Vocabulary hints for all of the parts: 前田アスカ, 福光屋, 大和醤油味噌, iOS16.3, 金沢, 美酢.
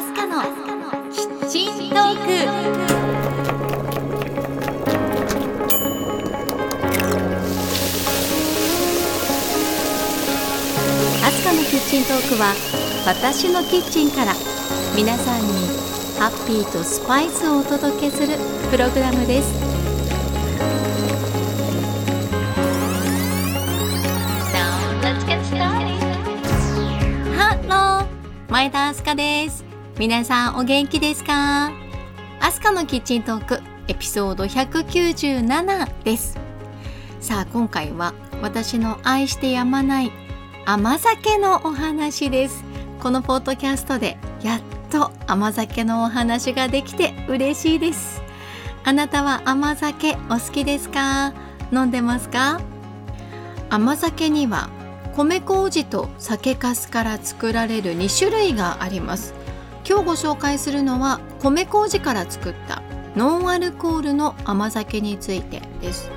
アスカのキッチントーク。アスカのキッチントークは、私のキッチンから皆さんにハッピーとスパイスをお届けするプログラムです。Now, let's get started. ハロー、前田アスカです。皆さんお元気ですか？アスカのキッチントークエピソード197です。さあ、今回は私の愛してやまない甘酒のお話です。このポッドキャストでやっと甘酒のお話ができて嬉しいです。あなたは甘酒お好きですか？飲んでますか？甘酒には米麹と酒粕から作られる2種類があります。今日ご紹介するのは米麹から作ったノンアルコールの甘酒についてです。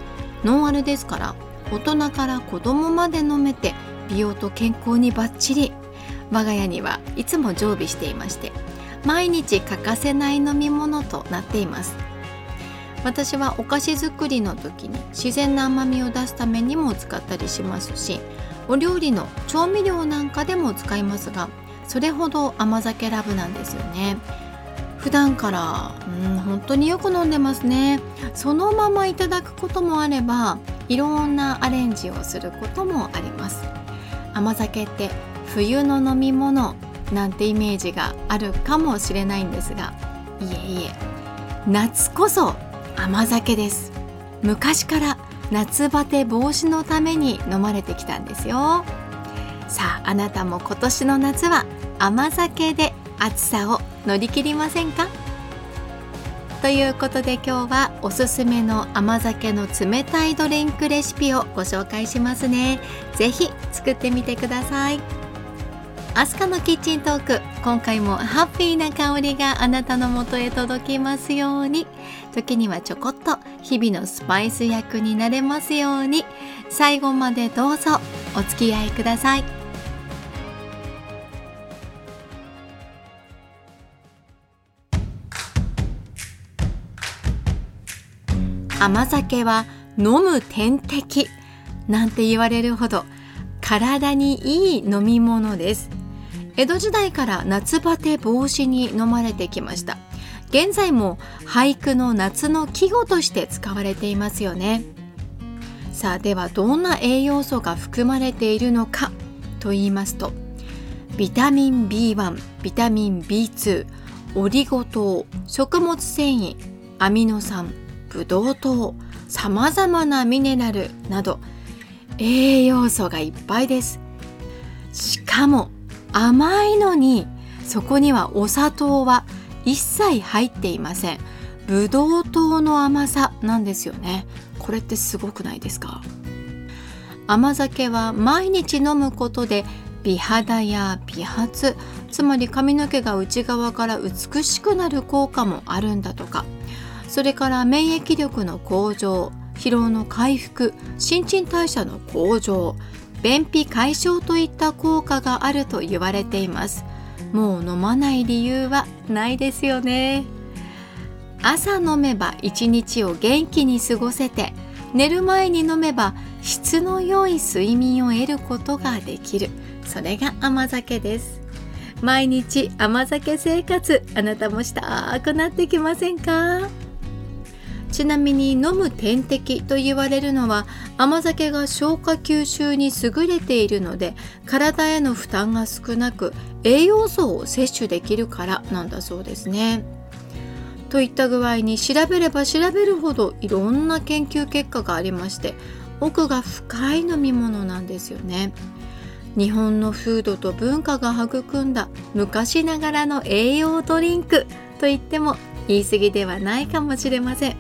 ノンアルですから大人から子供まで飲めて美容と健康にバッチリ。我が家にはいつも常備していまして、毎日欠かせない飲み物となっています。私はお菓子作りの時に自然な甘みを出すためにも使ったりしますし、お料理の調味料なんかでも使いますが、それほど甘酒ラブなんですよね。普段から本当によく飲んでますね。そのままいただくこともあれば、いろんなアレンジをすることもあります。甘酒って冬の飲み物なんてイメージがあるかもしれないんですが、いえいえ、夏こそ甘酒です。昔から夏バテ防止のために飲まれてきたんですよ。さあ、あなたも今年の夏は甘酒で暑さを乗り切りませんか？ということで、今日はおすすめの甘酒の冷たいドリンクレシピをご紹介しますね。ぜひ作ってみてください。アスカのキッチントーク、今回もハッピーな香りがあなたの元へ届きますように。時にはちょこっと日々のスパイス役になれますように。最後までどうぞお付き合いください。甘酒は飲む点滴なんて言われるほど体にいい飲み物です。江戸時代から夏バテ防止に飲まれてきました。現在も俳句の夏の季語として使われていますよね。さあ、ではどんな栄養素が含まれているのかと言いますと、ビタミン B1、ビタミン B2、オリゴ糖、食物繊維、アミノ酸、ブドウ糖、さまざまなミネラルなど栄養素がいっぱいです。しかも甘いのに、そこにはお砂糖は一切入っていません。ブドウ糖の甘さなんですよね。これってすごくないですか？甘酒は毎日飲むことで美肌や美髪、つまり髪の毛が内側から美しくなる効果もあるんだとか。それから免疫力の向上、疲労の回復、新陳代謝の向上、便秘解消といった効果があると言われています。もう飲まない理由はないですよね。朝飲めば一日を元気に過ごせて、寝る前に飲めば質の良い睡眠を得ることができる。それが甘酒です。毎日甘酒生活、あなたもしたくなってきませんか？ちなみに飲む点滴と言われるのは、甘酒が消化吸収に優れているので体への負担が少なく栄養素を摂取できるからなんだそうですね。といった具合に、調べれば調べるほどいろんな研究結果がありまして、奥が深い飲み物なんですよね。日本の風土と文化が育んだ昔ながらの栄養ドリンクと言っても言い過ぎではないかもしれません。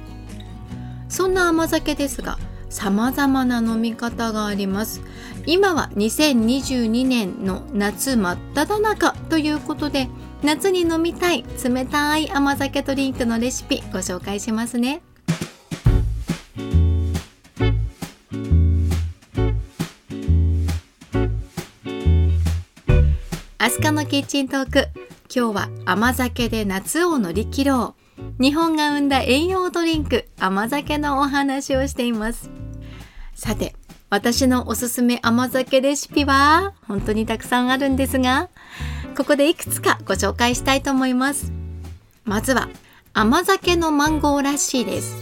そんな甘酒ですが、様々な飲み方があります。今は2022年の夏真っ只中ということで、夏に飲みたい冷たい甘酒ドリンクのレシピご紹介しますね。アスカのキッチントーク、今日は甘酒で夏を乗り切ろう、日本が生んだ栄養ドリンク甘酒のお話をしています。さて、私のおすすめ甘酒レシピは本当にたくさんあるんですが、ここでいくつかご紹介したいと思います。まずは甘酒のマンゴーラッシーです。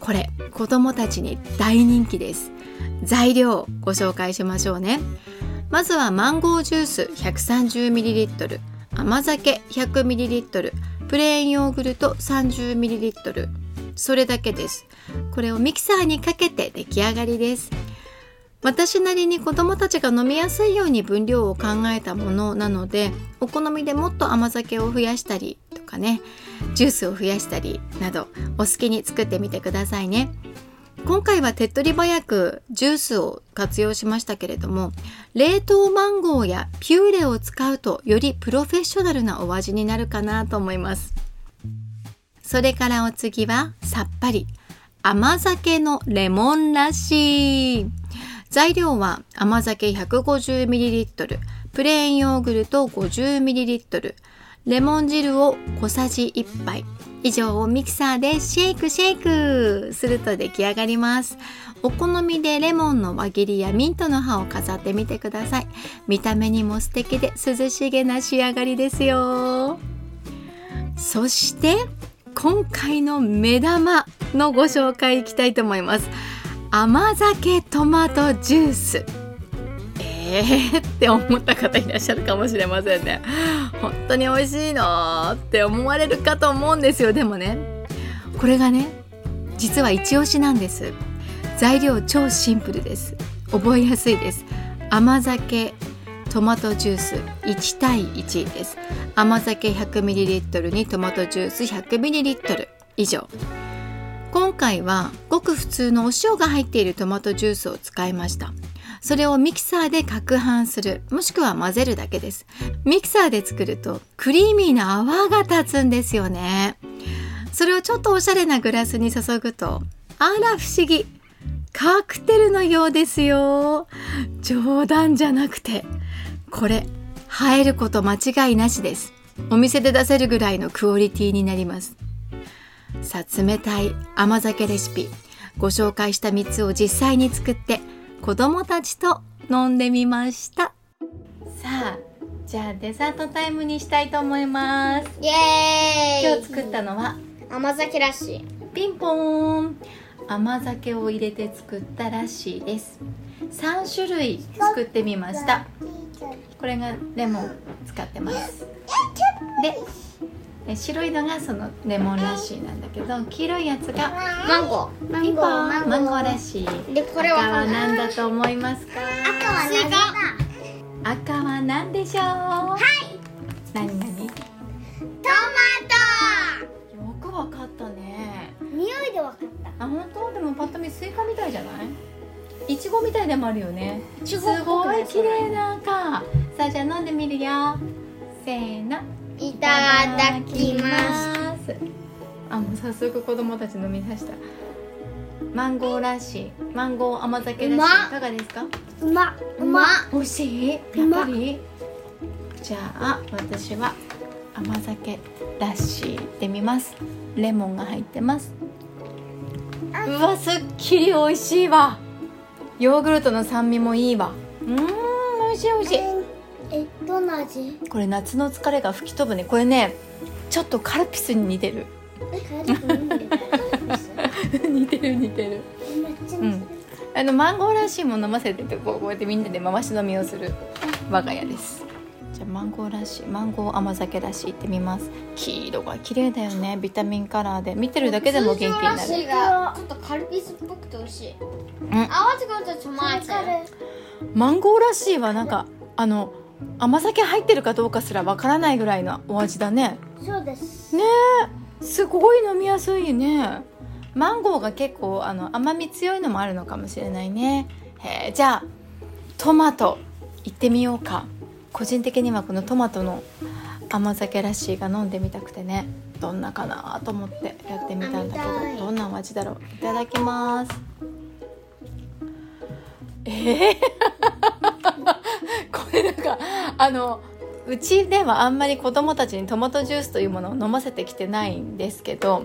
これ子供たちに大人気です。材料をご紹介しましょうね。まずはマンゴージュース 130ml、 甘酒 100ml、 プレーンヨーグルト 30ml、 それだけです。これをミキサーにかけて出来上がりです。私なりに子どもたちが飲みやすいように分量を考えたものなので、お好みでもっと甘酒を増やしたりとかね、ジュースを増やしたりなど、お好きに作ってみてくださいね。今回は手っ取り早くジュースを活用しましたけれども、冷凍マンゴーやピューレを使うとよりプロフェッショナルなお味になるかなと思います。それからお次はさっぱり甘酒のレモンラッシー。材料は甘酒 150ml、 プレーンヨーグルト 50ml、 レモン汁を小さじ1杯以上をミキサーでシェイクすると出来上がります。お好みでレモンの輪切りやミントの葉を飾ってみてください。見た目にも素敵で涼しげな仕上がりですよ。そして今回の目玉のご紹介いきたいと思います。甘酒トマトジュース、って思った方いらっしゃるかもしれませんね。本当に美味しいのって思われるかと思うんですよ。でもね、これがね、実は一押しなんです。材料超シンプルです。覚えやすいです。甘酒トマトジュース1対1です。甘酒 100ml にトマトジュース 100ml 以上。今回はごく普通のお塩が入っているトマトジュースを使いました。それをミキサーで攪拌する、もしくは混ぜるだけです。ミキサーで作るとクリーミーな泡が立つんですよね。それをちょっとおしゃれなグラスに注ぐと、あら不思議、カクテルのようですよ。冗談じゃなくて、これ映えること間違いなしです。お店で出せるぐらいのクオリティになります。さあ、冷たい甘酒レシピ、ご紹介した3つを実際に作って子どもたちと飲んでみました。さあ、じゃあデザートタイムにしたいと思います。イエーイ。今日作ったのは甘酒ラッシー。ピンポーン。甘酒を入れて作ったラッシーです。3種類作ってみました。これがレモン使ってます。で、白いのがそのレモンラッシーなんだけど、黄色いやつがマンゴーラッシーで、これは赤は何だと思いますか？赤は何でしょう？はい、何トマト。よくわかったね。匂いでわかった。あ、本当？でもパッと見スイカみたいじゃない？イチゴみたいでもあるよね。すごい綺麗な赤。さあ、じゃあ飲んでみるよ。せーの、いただきます。あ、もう早速子供たち飲み出した。マンゴーラッシー、マンゴー甘酒ラッシーいかがですか？うま美味しい。やっぱり。じゃあ私は甘酒ラッシーいってみます。レモンが入ってます。うわ、すっきり美味しいわ。ヨーグルトの酸味もいいわ。美味しい。どんな味？これ夏の疲れが吹き飛ぶね。これね、ちょっとカルピスに似てる。似てる。うん。マンゴーラッシーも飲ませてて、こうやってみんなで回し飲みをする我が家です。じゃあマンゴーラッシー、マンゴー甘酒ラッシーいってみます。黄色が綺麗だよね。ビタミンカラーで、見てるだけでも元気になる。ラッシーがちょっとカルピスっぽくて美味しい。うん。マンゴーラッシーはなんか甘酒入ってるかどうかすらわからないぐらいのお味だね。そうですね。すごい飲みやすいね。マンゴーが結構甘み強いのもあるのかもしれないね。じゃあトマトいってみようか。個人的にはこのトマトの甘酒ラッシーが飲んでみたくてね、どんなかなと思ってやってみたんだけど、どんなお味だろう。いただきます。これなんかうちではあんまり子供たちにトマトジュースというものを飲ませてきてないんですけど、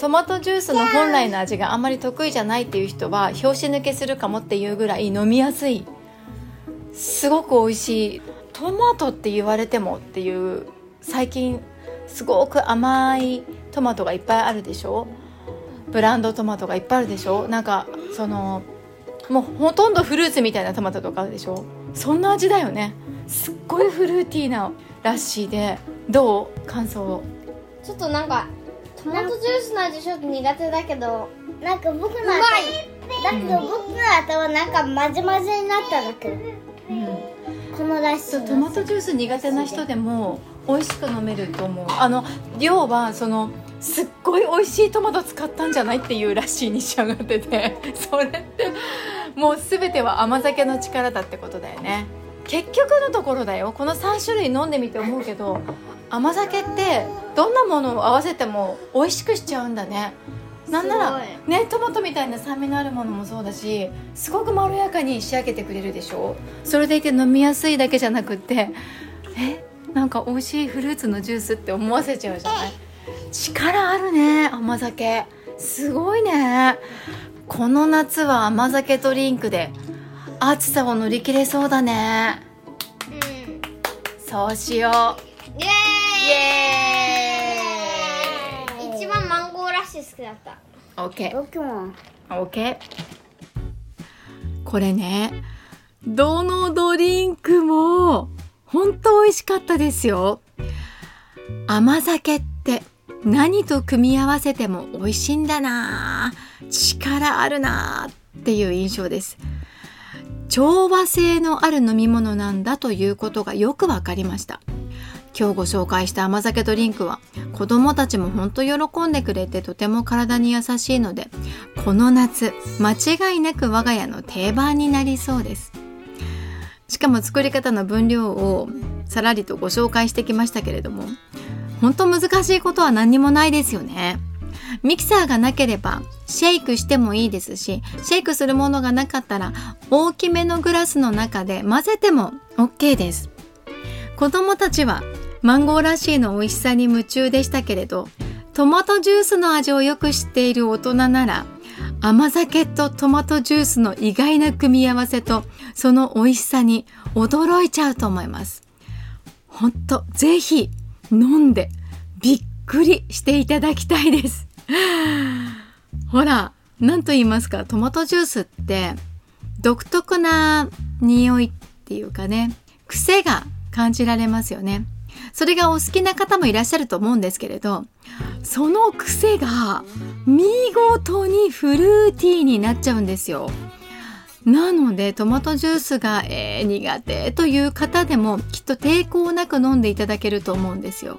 トマトジュースの本来の味があんまり得意じゃないっていう人は拍子抜けするかもっていうぐらい飲みやすい、すごく美味しい、トマトって言われてもっていう、最近すごく甘いトマトがいっぱいあるでしょ、ブランドトマトがいっぱいあるでしょ、なんかそのもうほとんどフルーツみたいなトマトとかあるでしょ、そんな味だよね。すっごいフルーティーなラッシーで、どう感想を。ちょっとなんかトマトジュースの味ちょっと苦手だけど、なんか僕の頭、だけど僕の頭なんかまじまじになったんだけど、このラッシーのトマトジュース苦手な人でも美味しく飲めると思う。量はそのすっごい美味しいトマト使ったんじゃないっていうラッシーに仕上がってて、それってもう全ては甘酒の力だってことだよね。結局のところだよ、この3種類飲んでみて思うけど、甘酒ってどんなものを合わせても美味しくしちゃうんだね。なんなら、ね、トマトみたいな酸味のあるものもそうだし、すごくまろやかに仕上げてくれるでしょ。それでいて飲みやすいだけじゃなくって、なんか美味しいフルーツのジュースって思わせちゃうじゃない。力あるね、甘酒すごいね。この夏は甘酒ドリンクで暑さを乗り切れそうだね、そうしよう。イエーイ。一番マンゴーラッシー好きだった。 OK、 僕も OK。 これね、どのドリンクも本当美味しかったですよ。甘酒って何と組み合わせても美味しいんだな、力あるなっていう印象です。調和性のある飲み物なんだということがよくわかりました。今日ご紹介した甘酒ドリンクは子どもたちも本当喜んでくれて、とても体に優しいので、この夏間違いなく我が家の定番になりそうです。しかも作り方の分量をさらりとご紹介してきましたけれども、本当難しいことは何にもないですよね。ミキサーがなければシェイクしてもいいですし、シェイクするものがなかったら大きめのグラスの中で混ぜても OK です。子どもたちはマンゴーラッシーの美味しさに夢中でしたけれど、トマトジュースの味をよく知っている大人なら、甘酒とトマトジュースの意外な組み合わせとその美味しさに驚いちゃうと思います。ほんとぜひ飲んでびっくりしていただきたいです。ほら、なんと言いますか、トマトジュースって独特な匂いっていうかね、癖が感じられますよね。それがお好きな方もいらっしゃると思うんですけれど、その癖が見事にフルーティーになっちゃうんですよ。なのでトマトジュースが、苦手という方でもきっと抵抗なく飲んでいただけると思うんですよ。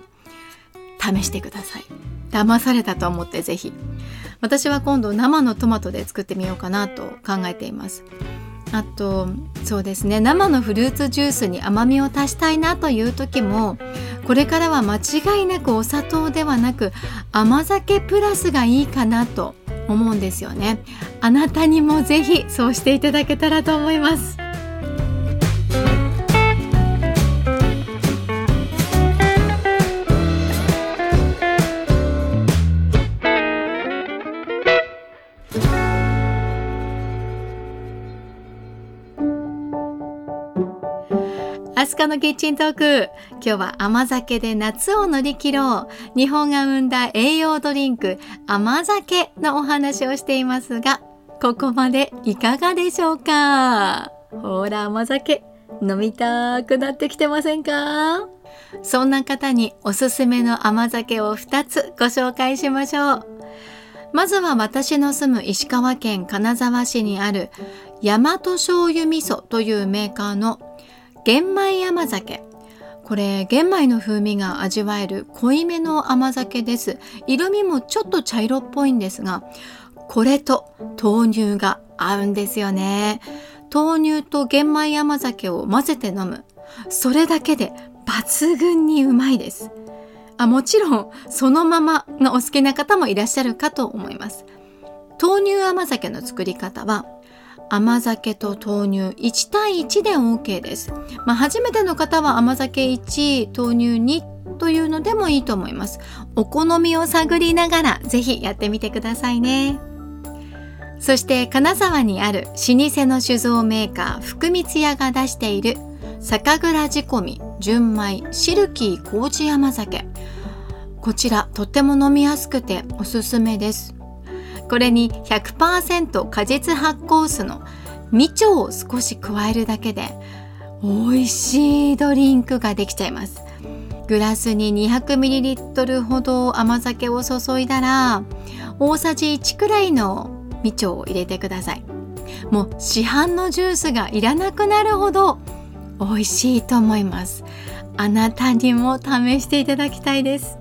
試してください。騙されたと思ってぜひ。私は今度生のトマトで作ってみようかなと考えています。あとそうですね、生のフルーツジュースに甘みを足したいなという時も、これからは間違いなくお砂糖ではなく甘酒プラスがいいかなと思うんですよね。あなたにもぜひそうしていただけたらと思います。アスカのキッチントーク、今日は甘酒で夏を乗り切ろう、日本が生んだ栄養ドリンク甘酒のお話をしていますが、ここまでいかがでしょうか。ほら、甘酒飲みたくなってきてませんか。そんな方におすすめの甘酒を2つご紹介しましょう。まずは私の住む石川県金沢市にある大和醤油味噌というメーカーの玄米甘酒。これ玄米の風味が味わえる濃いめの甘酒です。色味もちょっと茶色っぽいんですが、これと豆乳が合うんですよね。豆乳と玄米甘酒を混ぜて飲む、それだけで抜群にうまいです。もちろんそのままがお好きな方もいらっしゃるかと思います。豆乳甘酒の作り方は、甘酒と豆乳1対1で OK です。初めての方は甘酒1、豆乳2というのでもいいと思います。お好みを探りながらぜひやってみてくださいね。そして金沢にある老舗の酒造メーカー福光屋が出している酒蔵仕込み純米シルキー麹甘酒、こちらとっても飲みやすくておすすめです。これに 100% 果実発酵酢の美酢を少し加えるだけで美味しいドリンクができちゃいます。グラスに 200ml ほど甘酒を注いだら大さじ1くらいの美酢を入れてください。もう市販のジュースがいらなくなるほど美味しいと思います。あなたにも試していただきたいです。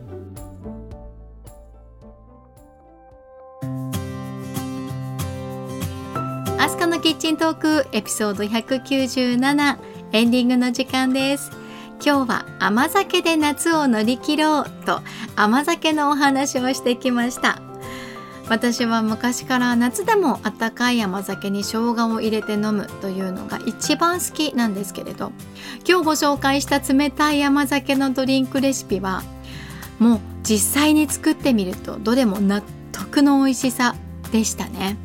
アスカのキッチントークエピソード197、エンディングの時間です。今日は甘酒で夏を乗り切ろうと甘酒のお話をしてきました。私は昔から夏でもあったかい甘酒に生姜を入れて飲むというのが一番好きなんですけれど、今日ご紹介した冷たい甘酒のドリンクレシピはもう実際に作ってみるとどれも納得の美味しさでしたね。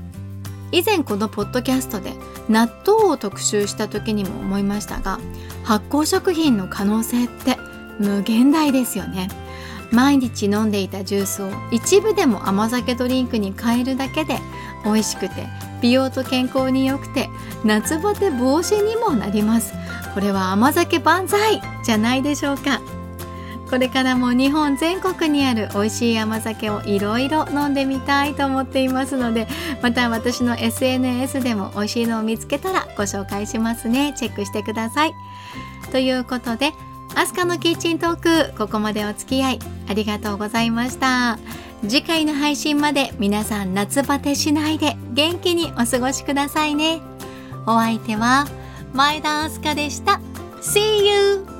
以前このポッドキャストで納豆を特集した時にも思いましたが、発酵食品の可能性って無限大ですよね。毎日飲んでいたジュースを一部でも甘酒ドリンクに変えるだけで美味しくて美容と健康に良くて夏バテ防止にもなります。これは甘酒万歳じゃないでしょうか。これからも日本全国にある美味しい甘酒をいろいろ飲んでみたいと思っていますので、また私の SNS でも美味しいのを見つけたらご紹介しますね。チェックしてください。ということでアスカのキッチントーク、ここまでお付き合いありがとうございました。次回の配信まで皆さん夏バテしないで元気にお過ごしくださいね。お相手は前田アスカでした。 See you!